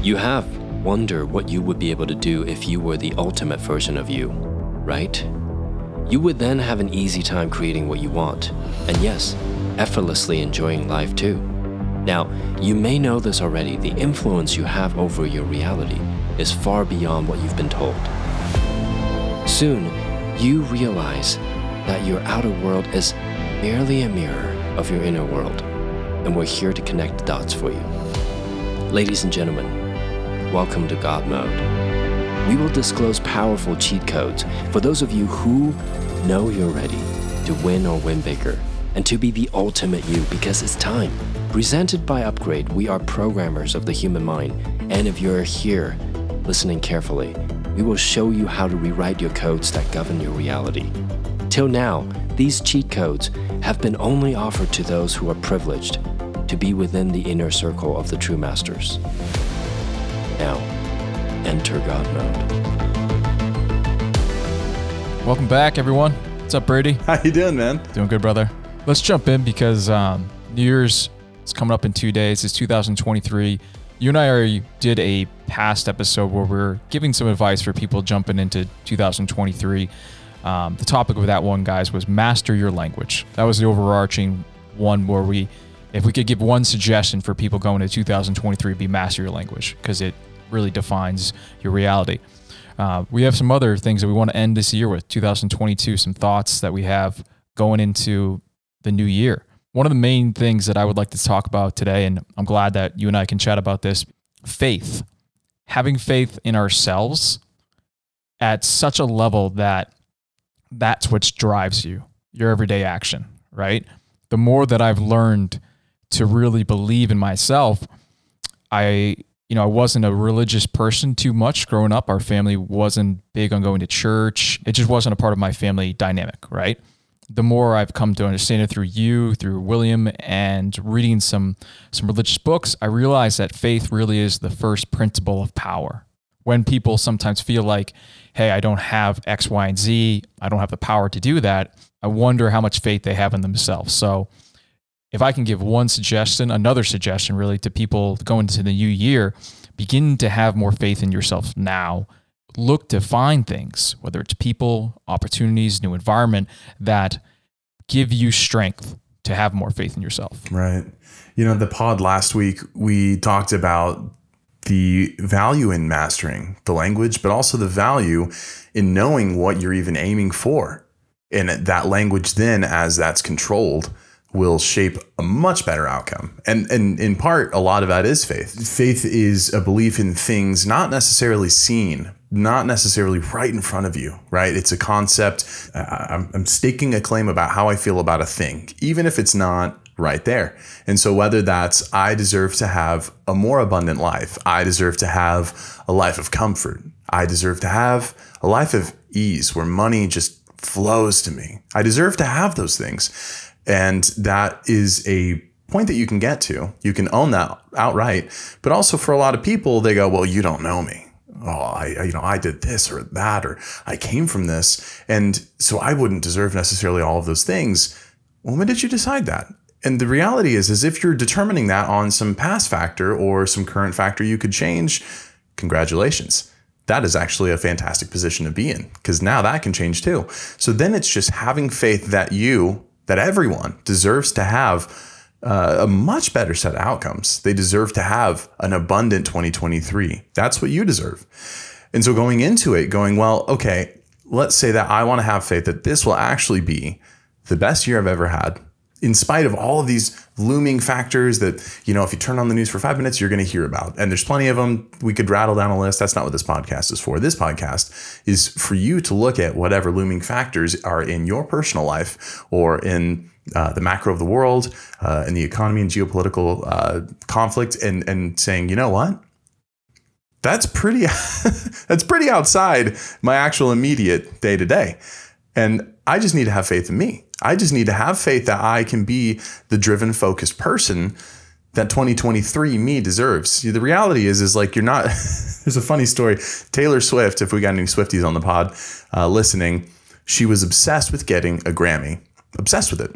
You have wondered what you would be able to do if you were the ultimate version of you, right? You would then have an easy time creating what you want, and yes, effortlessly enjoying life too. Now, you may know this already, the influence you have over your reality is far beyond what you've been told. Soon, you realize that your outer world is merely a mirror of your inner world, and we're here to connect the dots for you. Ladies and gentlemen, welcome to God Mode. We will disclose powerful cheat codes for those of you who know you're ready to win or win bigger, and to be the ultimate you, because it's time. Presented by Upgrade, we are programmers of the human mind, and if you're here listening carefully, we will show you how to rewrite your codes that govern your reality. Till now, these cheat codes have been only offered to those who are privileged to be within the inner circle of the true masters. Now, enter God Mode. Welcome back, everyone. What's up, Brady? How you doing, man? Doing good, brother. Let's jump in because New Year's is coming up in 2 days. It's 2023. You and I already did a past episode where we're giving some advice for people jumping into 2023. The topic of that one, guys, was master your language. That was the overarching one where if we could give one suggestion for people going to 2023, it'd be master your language, because it really defines your reality. We have some other things that we want to end this year with, 2022, some thoughts that we have going into the new year. One of the main things that I would like to talk about today, and I'm glad that you and I can chat about this, faith. Having faith in ourselves at such a level that's what drives you, your everyday action, right? The more that I've learned to really believe in myself, I wasn't a religious person too much growing up. Our family wasn't big on going to church. It just wasn't a part of my family dynamic, right? The more I've come to understand it through you, through William, and reading some religious books, I realized that faith really is the first principle of power. When people sometimes feel like, hey, I don't have X, Y, and Z, I don't have the power to do that, I wonder how much faith they have in themselves. So if I can give another suggestion really to people going into the new year, begin to have more faith in yourself now. Look to find things, whether it's people, opportunities, new environment, that give you strength to have more faith in yourself. Right. The pod last week, we talked about the value in mastering the language, but also the value in knowing what you're even aiming for. And that language then, as that's controlled, will shape a much better outcome. And in part, a lot of that is faith. Faith is a belief in things not necessarily seen, not necessarily right in front of you, right? It's a concept. I'm staking a claim about how I feel about a thing, even if it's not right there. And so whether that's, I deserve to have a more abundant life, I deserve to have a life of comfort, I deserve to have a life of ease where money just flows to me, I deserve to have those things. And that is a point that you can get to. You can own that outright. But also for a lot of people, they go, well, you don't know me. Oh, I did this or that, or I came from this. And so I wouldn't deserve necessarily all of those things. Well, when did you decide that? And the reality is if you're determining that on some past factor or some current factor you could change, congratulations. That is actually a fantastic position to be in, because now that can change too. So then it's just having faith that that everyone deserves to have a much better set of outcomes. They deserve to have an abundant 2023. That's what you deserve. And so going into it, well, okay, let's say that I want to have faith that this will actually be the best year I've ever had, in spite of all of these looming factors that, if you turn on the news for 5 minutes, you're going to hear about. And there's plenty of them. We could rattle down a list. That's not what this podcast is for. This podcast is for you to look at whatever looming factors are in your personal life or in the macro of the world, in the economy and geopolitical conflict, and saying, you know what? That's pretty outside my actual immediate day to day. And I just need to have faith in me. I just need to have faith that I can be the driven, focused person that 2023 me deserves. See, the reality is like you're not. There's a funny story. Taylor Swift, if we got any Swifties on the pod listening, she was obsessed with getting a Grammy, obsessed with it.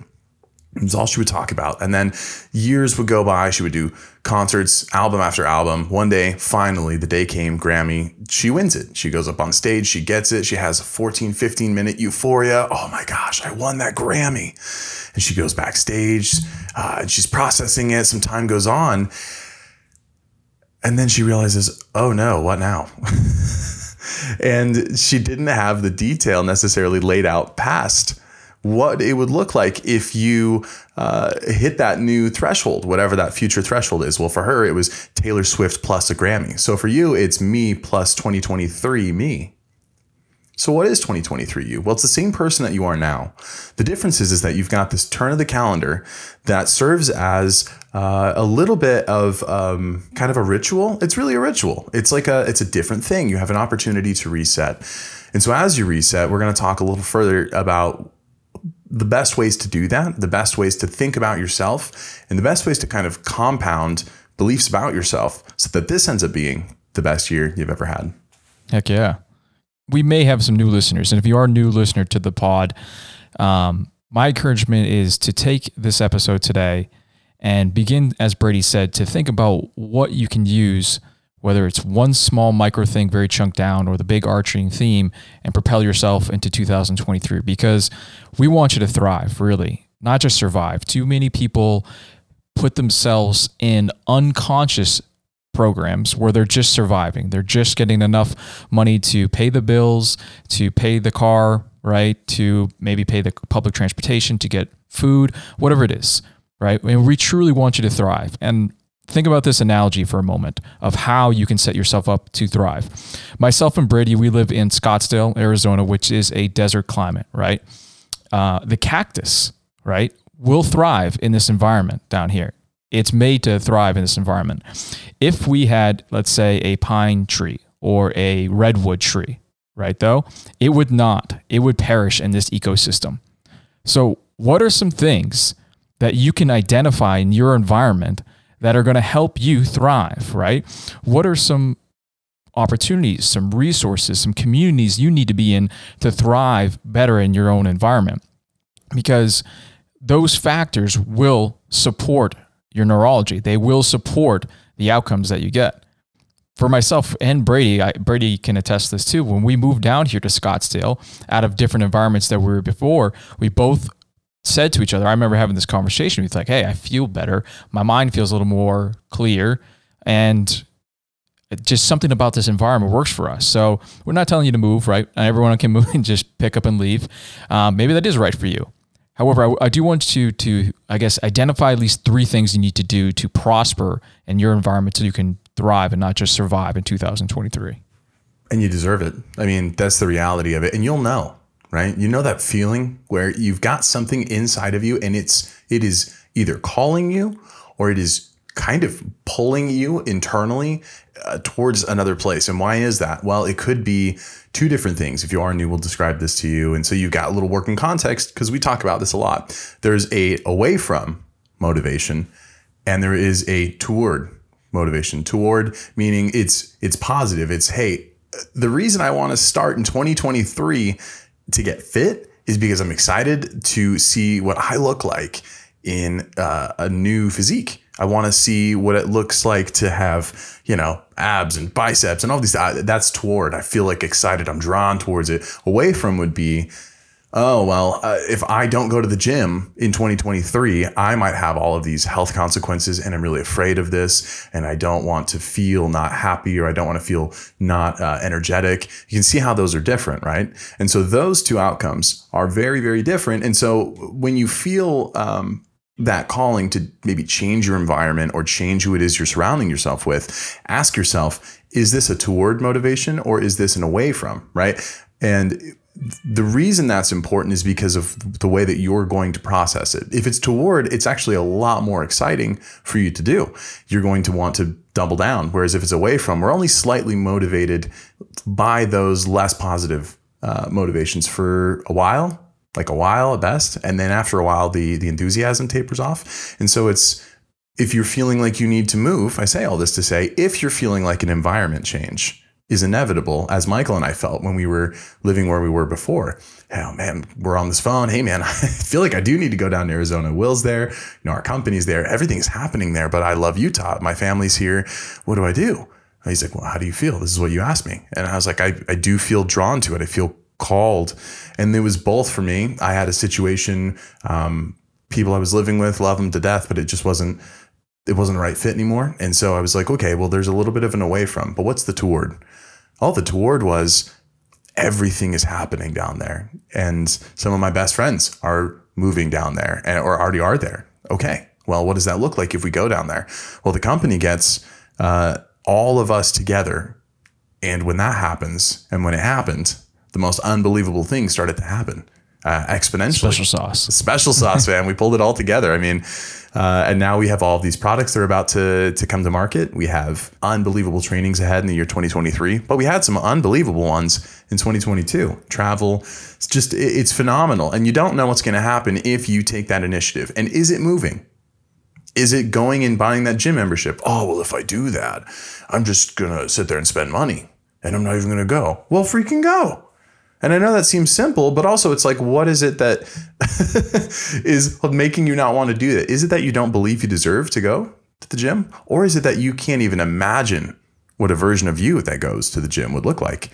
It was all she would talk about. And then years would go by. She would do concerts, album after album. One day, finally, the day came, Grammy, she wins it. She goes up on stage. She gets it. She has a 14, 15-minute euphoria. Oh, my gosh, I won that Grammy. And she goes backstage. And she's processing it. Some time goes on. And then she realizes, oh, no, what now? And she didn't have the detail necessarily laid out past what it would look like if you hit that new threshold, whatever that future threshold is. Well, for her, it was Taylor Swift plus a Grammy. So for you, it's me plus 2023 me. So what is 2023 you? Well, it's the same person that you are now. The difference is that you've got this turn of the calendar that serves as a little bit of kind of a ritual. It's really a ritual. It's a different thing. You have an opportunity to reset. And so as you reset, we're going to talk a little further about the best ways to do that, the best ways to think about yourself, and the best ways to kind of compound beliefs about yourself so that this ends up being the best year you've ever had. Heck yeah. We may have some new listeners. And if you are a new listener to the pod, my encouragement is to take this episode today and begin, as Brady said, to think about what you can use, whether it's one small micro thing, very chunked down, or the big arching theme, and propel yourself into 2023, because we want you to thrive, really, not just survive. Too many people put themselves in unconscious programs where they're just surviving. They're just getting enough money to pay the bills, to pay the car, right? To maybe pay the public transportation, to get food, whatever it is, right? And we truly want you to thrive. And think about this analogy for a moment of how you can set yourself up to thrive. Myself and Brady, we live in Scottsdale, Arizona, which is a desert climate, right? The cactus, right, will thrive in this environment down here. It's made to thrive in this environment. If we had, let's say, a pine tree or a redwood tree, right, though, it would not. It would perish in this ecosystem. So what are some things that you can identify in your environment that are going to help you thrive, right? What are some opportunities, some resources, some communities you need to be in to thrive better in your own environment? Because those factors will support your neurology. They will support the outcomes that you get. For myself and Brady, Brady can attest this too. When we moved down here to Scottsdale out of different environments that we were before, we both said to each other, I remember having this conversation. It's like, hey, I feel better. My mind feels a little more clear. And just something about this environment works for us. So we're not telling you to move, right? Everyone can move and just pick up and leave. Maybe that is right for you. However, I do want you to, I guess, identify at least three things you need to do to prosper in your environment so you can thrive and not just survive in 2023. And you deserve it. I mean, that's the reality of it. And you'll know, right? You know that feeling where you've got something inside of you and it is either calling you or it is kind of pulling you internally towards another place. And why is that? Well, it could be two different things. If you are new, we'll describe this to you. And so you've got a little working context because we talk about this a lot. There's a away from motivation and there is a toward motivation. Toward meaning it's positive. It's, hey, the reason I want to start in 2023 to get fit is because I'm excited to see what I look like in a new physique. I want to see what it looks like to have, abs and biceps and all these. That's toward. I feel like excited. I'm drawn towards it. Away from would be, if I don't go to the gym in 2023, I might have all of these health consequences and I'm really afraid of this. And I don't want to feel not happy or I don't want to feel not energetic. You can see how those are different, right? And so those two outcomes are very, very different. And so when you feel that calling to maybe change your environment or change who it is you're surrounding yourself with, ask yourself, is this a toward motivation or is this an away from, right? And the reason that's important is because of the way that you're going to process it. If it's toward, it's actually a lot more exciting for you to do. You're going to want to double down. Whereas if it's away from, we're only slightly motivated by those less positive motivations for a while. Like a while at best. And then after a while, the enthusiasm tapers off. And so it's, if you're feeling like you need to move, I say all this to say, if you're feeling like an environment change is inevitable, as Michael and I felt when we were living where we were before. Oh man, we're on this phone. Hey man, I feel like I do need to go down to Arizona. Will's there, you know, our company's there, everything's happening there, but I love Utah. My family's here. What do I do? And he's like, well, how do you feel? This is what you asked me. And I was like, I do feel drawn to it. I feel called. And it was both for me. I had a situation, people I was living with, love them to death, but it just wasn't the right fit anymore. And so I was like, okay, well, there's a little bit of an away from, but what's the toward? All the toward was everything is happening down there. And some of my best friends are moving down there or already are there. Okay, well, what does that look like if we go down there? Well, the company gets all of us together. And when that happens, and when it happened, the most unbelievable things started to happen. Exponentially. Special sauce, man. We pulled it all together. I mean, and now we have all of these products that are about to come to market. We have unbelievable trainings ahead in the year 2023, but we had some unbelievable ones in 2022. Travel, it's phenomenal. And you don't know what's going to happen if you take that initiative. And is it moving? Is it going and buying that gym membership? Oh, well, if I do that, I'm just going to sit there and spend money and I'm not even going to go. Well, freaking go. And I know that seems simple, but also it's like, what is it that is making you not want to do that? Is it that you don't believe you deserve to go to the gym? Or is it that you can't even imagine what a version of you that goes to the gym would look like?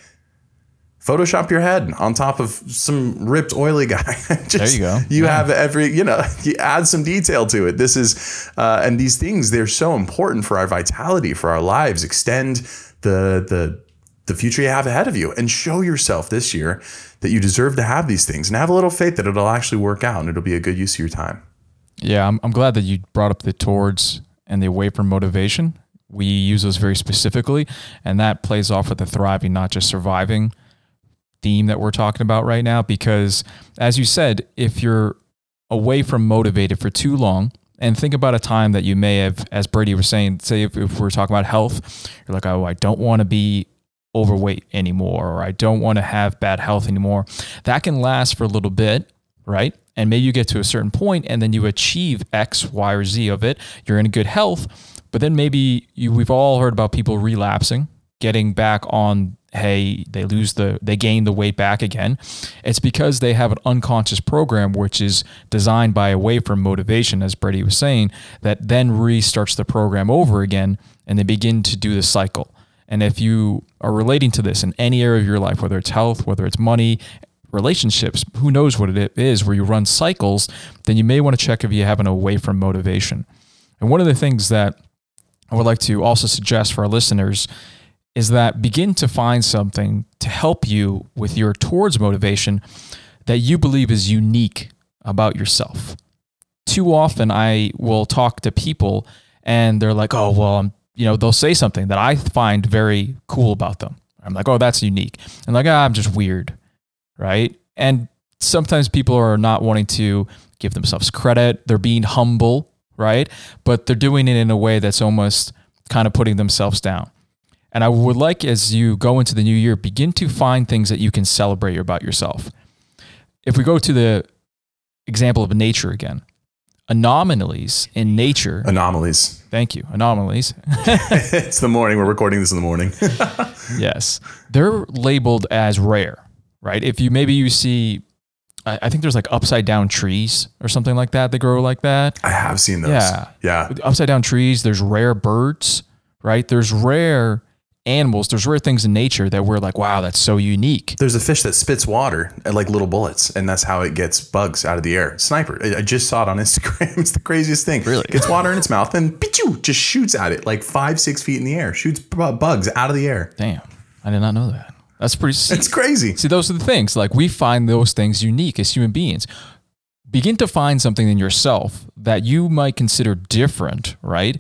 Photoshop your head on top of some ripped, oily guy. There you go. You have you add some detail to it. This is, and these things, they're so important for our vitality, for our lives. Extend the future you have ahead of you and show yourself this year that you deserve to have these things and have a little faith that it'll actually work out and it'll be a good use of your time. Yeah. I'm glad that you brought up the towards and the away from motivation. We use those very specifically, and that plays off with the thriving, not just surviving theme that we're talking about right now, because as you said, if you're away from motivated for too long, and think about a time that you may have, as Brady was saying, say if we're talking about health, you're like, oh, I don't want to be overweight anymore, or I don't want to have bad health anymore. That can last for a little bit, right? And maybe you get to a certain point and then you achieve X, Y, or Z of it. You're in good health, but then maybe we've all heard about people relapsing, getting back on, hey, they gain the weight back again. It's because they have an unconscious program, which is designed by away from motivation, as Brady was saying, that then restarts the program over again, and they begin to do the cycle. And if you are relating to this in any area of your life, whether it's health, whether it's money, relationships, who knows what it is, where you run cycles, then you may want to check if you have an away from motivation. And one of the things that I would like to also suggest for our listeners is that begin to find something to help you with your towards motivation that you believe is unique about yourself. Too often I will talk to people and they're like, oh, well, they'll say something that I find very cool about them. I'm like, oh, that's unique. And like, I'm just weird, right? And sometimes people are not wanting to give themselves credit. They're being humble, right? But they're doing it in a way that's almost kind of putting themselves down. And I would like, as you go into the new year, begin to find things that you can celebrate about yourself. If we go to the example of nature again, anomalies in nature. Thank you. Anomalies. It's the morning. We're recording this in the morning. Yes. They're labeled as rare, right? If you, maybe you see, I think there's like upside down trees or something like that. They grow like that. I have seen those. Yeah. Upside down trees. There's rare birds, right? There's rare animals. There's rare things in nature that we're like, wow, that's so unique. There's a fish that spits water like little bullets, and that's how it gets bugs out of the air. Sniper. I just saw it on Instagram. It's the craziest thing. Really? It gets water in its mouth and just shoots at it like 5-6 feet in the air. Shoots bugs out of the air. Damn. I did not know that. That's pretty sick. It's crazy. See, those are the things. Like, we find those things unique as human beings. Begin to find something in yourself that you might consider different, right?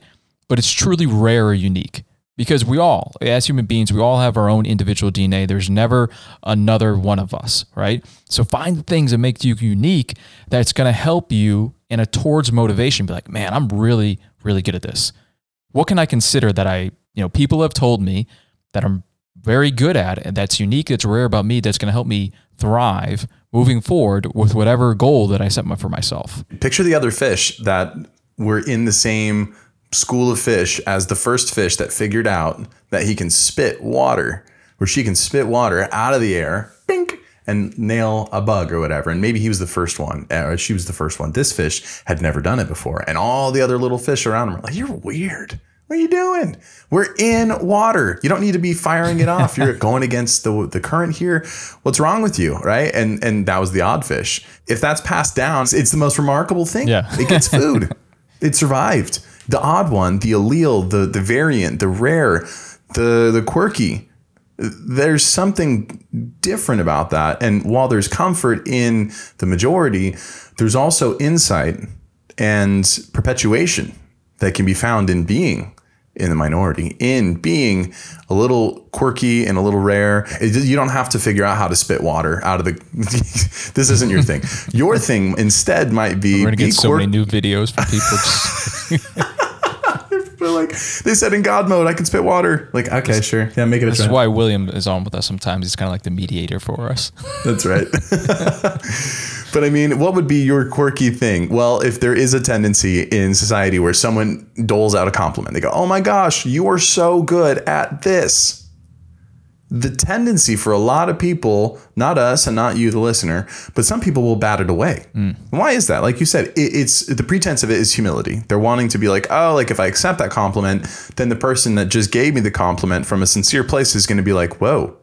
But it's truly rare or unique. Because we all, as human beings, we all have our own individual DNA. There's never another one of us, right? So find things that make you unique that's going to help you in a towards motivation. Be like, man, I'm really, really good at this. What can I consider that people have told me that I'm very good at and that's unique, that's rare about me, that's going to help me thrive moving forward with whatever goal that I set for myself? Picture the other fish that were in the same school of fish as the first fish that figured out that he can spit water where she can spit water out of the air, bink, and nail a bug or whatever. And maybe he was the first one, or she was the first one. This fish had never done it before. And all the other little fish around him were like, you're weird. What are you doing? We're in water. You don't need to be firing it off. You're going against the current here. What's wrong with you, right? And that was the odd fish. If that's passed down, it's the most remarkable thing. Yeah. It gets food. It survived. The odd one, the allele, the variant, the rare, the quirky. There's something different about that. And while there's comfort in the majority, there's also insight and perpetuation that can be found in being in the minority, in being a little quirky and a little rare. You don't have to figure out how to spit water out of the, this isn't your thing. Your thing instead might be. We're gonna get so many new videos from people. They're like, they said in God mode, I can spit water. Like, okay, that's, sure. Yeah, make it a trend. That's why William is on with us sometimes. He's kind of like the mediator for us. That's right. But I mean, what would be your quirky thing? Well, if there is a tendency in society where someone doles out a compliment, they go, oh my gosh, you are so good at this. The tendency for a lot of people, not us and not you, the listener, but some people will bat it away. Mm. Why is that? Like you said, it's the pretense of it is humility. They're wanting to be like, oh, like if I accept that compliment, then the person that just gave me the compliment from a sincere place is going to be like, whoa,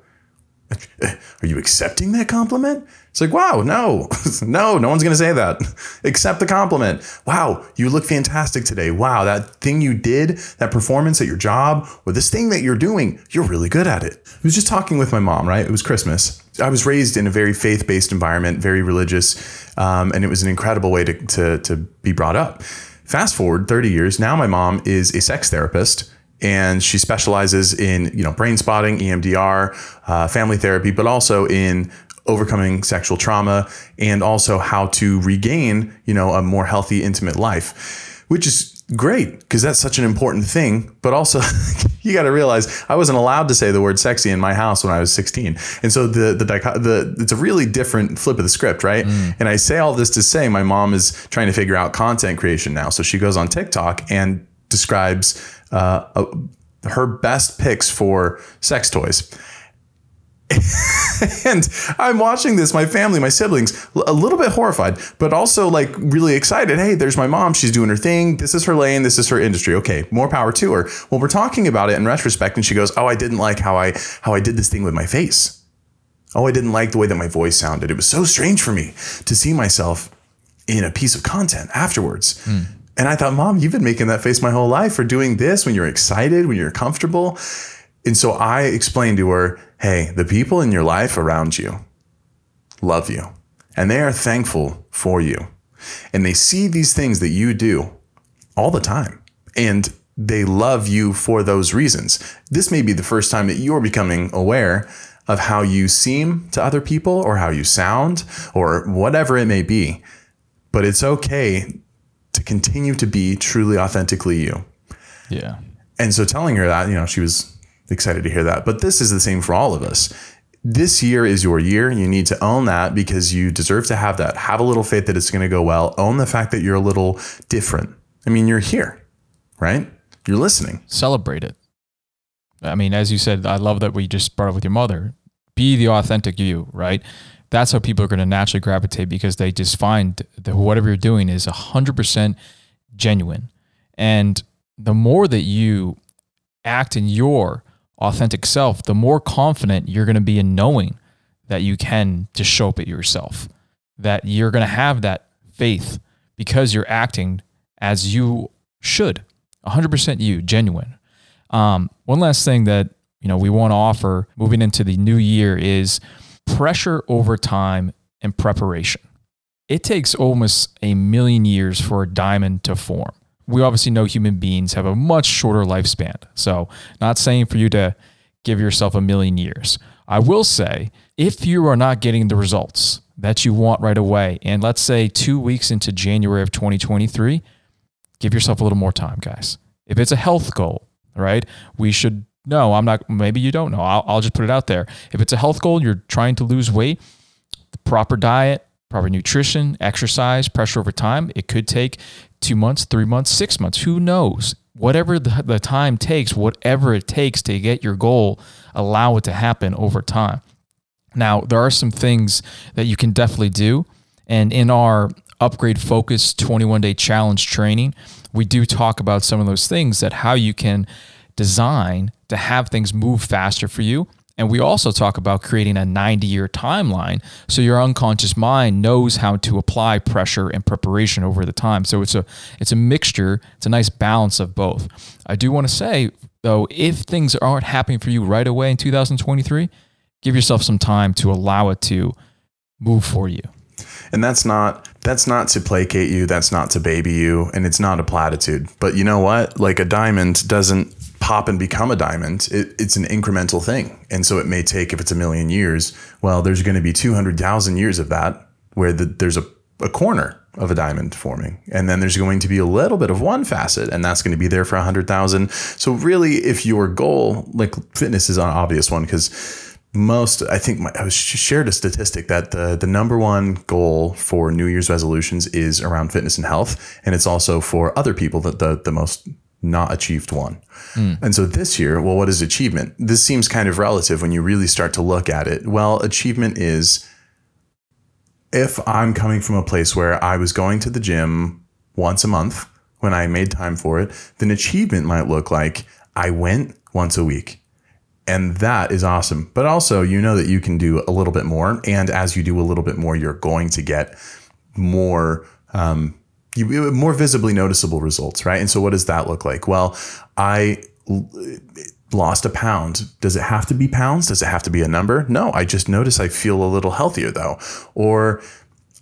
are you accepting that compliment? It's like, wow, no, no one's going to say that. Accept the compliment. Wow, you look fantastic today. Wow, that thing you did, that performance at your job, or this thing that you're doing, you're really good at it. I was just talking with my mom, right? It was Christmas. I was raised in a very faith-based environment, very religious, and it was an incredible way to be brought up. Fast forward 30 years, now my mom is a sex therapist. And she specializes in, brain spotting, EMDR, family therapy, but also in overcoming sexual trauma and also how to regain, a more healthy, intimate life, which is great because that's such an important thing. But also you got to realize I wasn't allowed to say the word sexy in my house when I was 16. And so the it's a really different flip of the script, right? Mm. And I say all this to say my mom is trying to figure out content creation now. So she goes on TikTok and describes her best picks for sex toys. And I'm watching this, my family, my siblings, a little bit horrified, but also like really excited. Hey, there's my mom. She's doing her thing. This is her lane. This is her industry. Okay, more power to her. Well, we're talking about it in retrospect. And she goes, oh, I didn't like how I did this thing with my face. Oh, I didn't like the way that my voice sounded. It was so strange for me to see myself in a piece of content afterwards. Mm. And I thought, Mom, you've been making that face my whole life for doing this when you're excited, when you're comfortable. And so I explained to her, hey, the people in your life around you love you and they are thankful for you. And they see these things that you do all the time and they love you for those reasons. This may be the first time that you're becoming aware of how you seem to other people or how you sound or whatever it may be, but it's okay to continue to be truly authentically you. Yeah. And so telling her that, she was excited to hear that, but this is the same for all of us. This year is your year. You need to own that because you deserve to have that. Have a little faith that it's going to go well. Own the fact that you're a little different. I mean, you're here, right? You're listening. Celebrate it. I mean, as you said, I love that we just brought up with your mother, be the authentic you, right? That's how people are going to naturally gravitate because they just find that whatever you're doing is 100% genuine. And the more that you act in your authentic self, the more confident you're going to be in knowing that you can just show up at yourself, that you're going to have that faith because you're acting as you should, 100% you, genuine. One last thing that, we want to offer moving into the new year is pressure over time and preparation. It takes almost 1,000,000 years for a diamond to form. We obviously know human beings have a much shorter lifespan. So not saying for you to give yourself 1,000,000 years. I will say if you are not getting the results that you want right away, and let's say 2 weeks into January of 2023, give yourself a little more time, guys. If it's a health goal, right? We should No, I'm not. Maybe you don't know. I'll just put it out there. If it's a health goal, you're trying to lose weight, the proper diet, proper nutrition, exercise, pressure over time. It could take 2 months, 3 months, 6 months. Who knows? Whatever the time takes, whatever it takes to get your goal, allow it to happen over time. Now, there are some things that you can definitely do. And in our Upgrade Focus 21-Day Challenge training, we do talk about some of those things, that how you can design to have things move faster for you. And we also talk about creating a 90-year timeline, so your unconscious mind knows how to apply pressure and preparation over the time. So it's a mixture. It's a nice balance of both. I do want to say, though, if things aren't happening for you right away in 2023, give yourself some time to allow it to move for you. And that's not to placate you. That's not to baby you. And it's not a platitude. But you know what? Like, a diamond doesn't pop and become a diamond. It's an incremental thing. And so it may take, if it's 1,000,000 years, well, there's going to be 200,000 years of that where there's a corner of a diamond forming. And then there's going to be a little bit of one facet, and that's going to be there for 100,000. So really, if your goal, like fitness is an obvious one, because I shared a statistic that the number one goal for New Year's resolutions is around fitness and health. And it's also for other people that the most not achieved one. Mm. And so this year, well, what is achievement? This seems kind of relative when you really start to look at it. Well, achievement is if I'm coming from a place where I was going to the gym once a month when I made time for it, then achievement might look like I went once a week. And that is awesome. But also, you know that you can do a little bit more. And as you do a little bit more, you're going to get more, more visibly noticeable results, right? And so what does that look like? Well, I lost a pound. Does it have to be pounds? Does it have to be a number? No, I just notice I feel a little healthier though. Or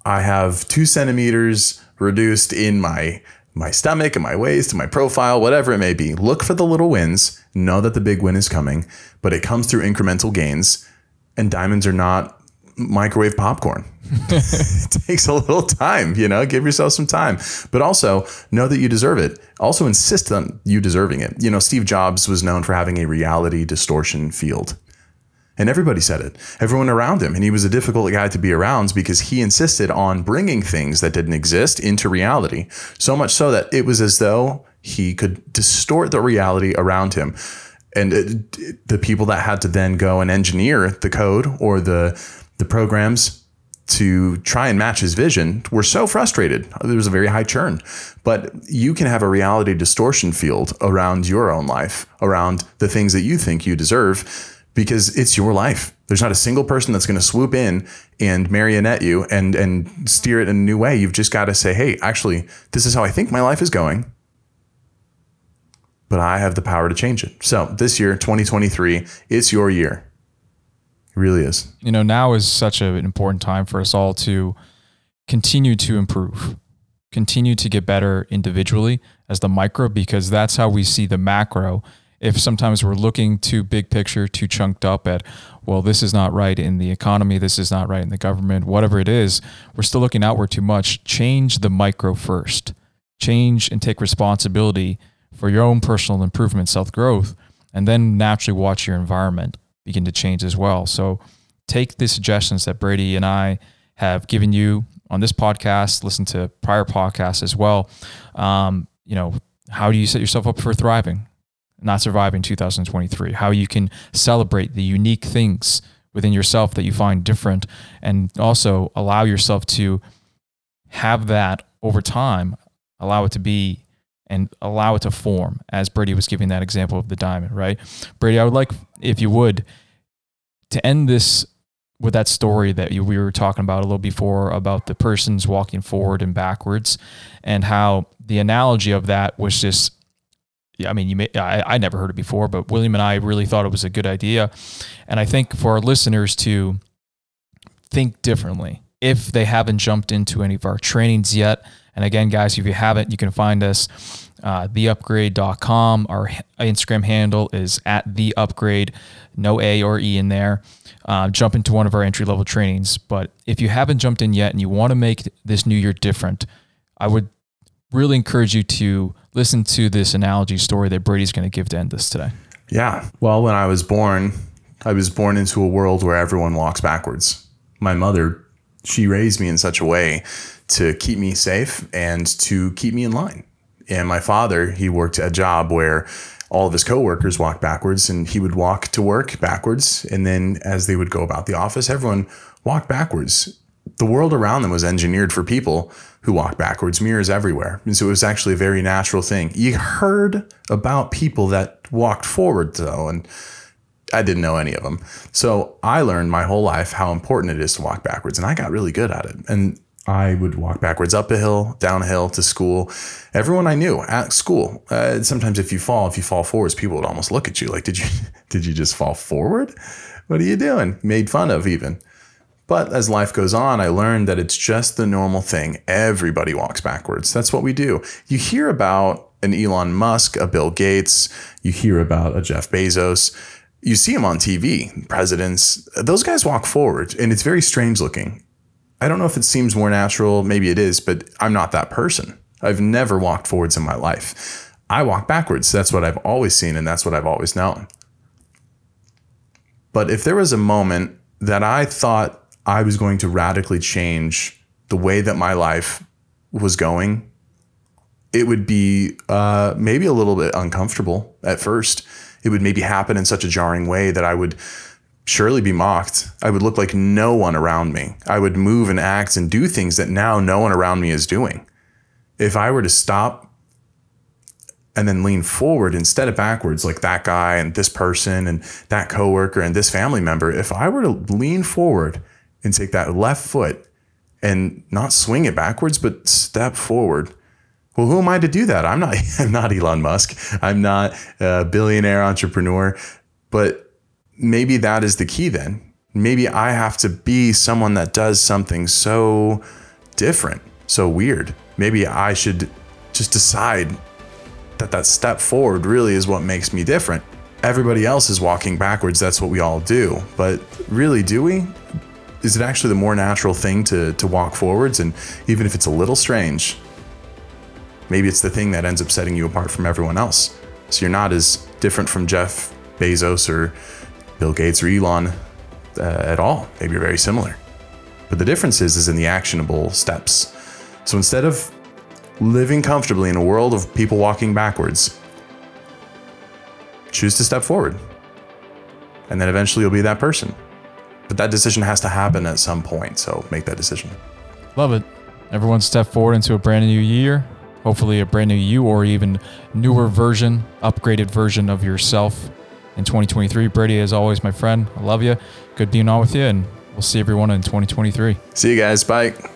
I have 2 centimeters reduced in my stomach and my waist and my profile, whatever it may be. Look for the little wins. Know that the big win is coming, but it comes through incremental gains, and diamonds are not microwave popcorn. It takes a little time, give yourself some time, but also know that you deserve it. Also insist on you deserving it. Steve Jobs was known for having a reality distortion field. And everybody said it, everyone around him. And he was a difficult guy to be around because he insisted on bringing things that didn't exist into reality. So much so that it was as though he could distort the reality around him. And the people that had to then go and engineer the code or the programs to try and match his vision were so frustrated. There was a very high churn. But you can have a reality distortion field around your own life, around the things that you think you deserve, because it's your life. There's not a single person that's going to swoop in and marionette you and steer it in a new way. You've just got to say, hey, actually, this is how I think my life is going, but I have the power to change it. So this year, 2023, it's your year. It really is. Now is such an important time for us all to continue to improve, continue to get better individually as the micro, because that's how we see the macro. If sometimes we're looking too big picture, too chunked up at, well, this is not right in the economy, this is not right in the government, whatever it is, we're still looking outward too much. Change the micro first. Change and take responsibility for your own personal improvement, self-growth, and then naturally watch your environment begin to change as well. So take the suggestions that Brady and I have given you on this podcast, listen to prior podcasts as well. How do you set yourself up for thriving? Not surviving 2023, how you can celebrate the unique things within yourself that you find different, and also allow yourself to have that over time, allow it to be and allow it to form, as Brady was giving that example of the diamond, right? Brady, I would like, if you would, to end this with that story that we were talking about a little before about the persons walking forward and backwards, and how the analogy of that was just, I never heard it before, but William and I really thought it was a good idea. And I think for our listeners to think differently, if they haven't jumped into any of our trainings yet. And again, guys, if you haven't, you can find us theupgrade.com. Our Instagram handle is @theupgrade, no A or E in there. Jump into one of our entry-level trainings. But if you haven't jumped in yet and you want to make this new year different, I would really encourage you to listen to this analogy story that Brady's going to give to end this today. Yeah. Well, when I was born into a world where everyone walks backwards. My mother she raised me in such a way to keep me safe and to keep me in line. And my father, he worked a job where all of his coworkers walked backwards, and he would walk to work backwards. And then as they would go about the office, everyone walked backwards. The world around them was engineered for people who walked backwards, mirrors everywhere. And so it was actually a very natural thing. You heard about people that walked forward though, and I didn't know any of them. So I learned my whole life how important it is to walk backwards, and I got really good at it. And I would walk backwards up a hill, down a hill, to school. Everyone I knew at school. Sometimes if you fall forwards, people would almost look at you like, did you just fall forward? What are you doing? Made fun of even. But as life goes on, I learned that it's just the normal thing. Everybody walks backwards. That's what we do. You hear about an Elon Musk, a Bill Gates. You hear about a Jeff Bezos. You see them on TV, presidents. Those guys walk forward, and it's very strange looking. I don't know if it seems more natural. Maybe it is, but I'm not that person. I've never walked forwards in my life. I walk backwards. That's what I've always seen, and that's what I've always known. But if there was a moment that I thought I was going to radically change the way that my life was going, it would be maybe a little bit uncomfortable at first. It would maybe happen in such a jarring way that I would surely be mocked. I would look like no one around me. I would move and act and do things that now no one around me is doing. If I were to stop and then lean forward instead of backwards, like that guy and this person and that coworker and this family member, if I were to lean forward and take that left foot and not swing it backwards, but step forward. Well, who am I to do that? I'm not Elon Musk. I'm not a billionaire entrepreneur, but maybe that is the key then. Maybe I have to be someone that does something so different, so weird. Maybe I should just decide that step forward really is what makes me different. Everybody else is walking backwards. That's what we all do. But really, do we? Is it actually the more natural thing to walk forwards? And even if it's a little strange, maybe it's the thing that ends up setting you apart from everyone else. So you're not as different from Jeff Bezos or Bill Gates or Elon at all. Maybe you're very similar. But the difference is in the actionable steps. So instead of living comfortably in a world of people walking backwards, choose to step forward. And then eventually you'll be that person. But that decision has to happen at some point. So make that decision. Love it. Everyone step forward into a brand new year. Hopefully a brand new you or even newer version, upgraded version of yourself in 2023. Brady, as always, my friend, I love you. Good being on with you, and we'll see everyone in 2023. See you guys. Bye.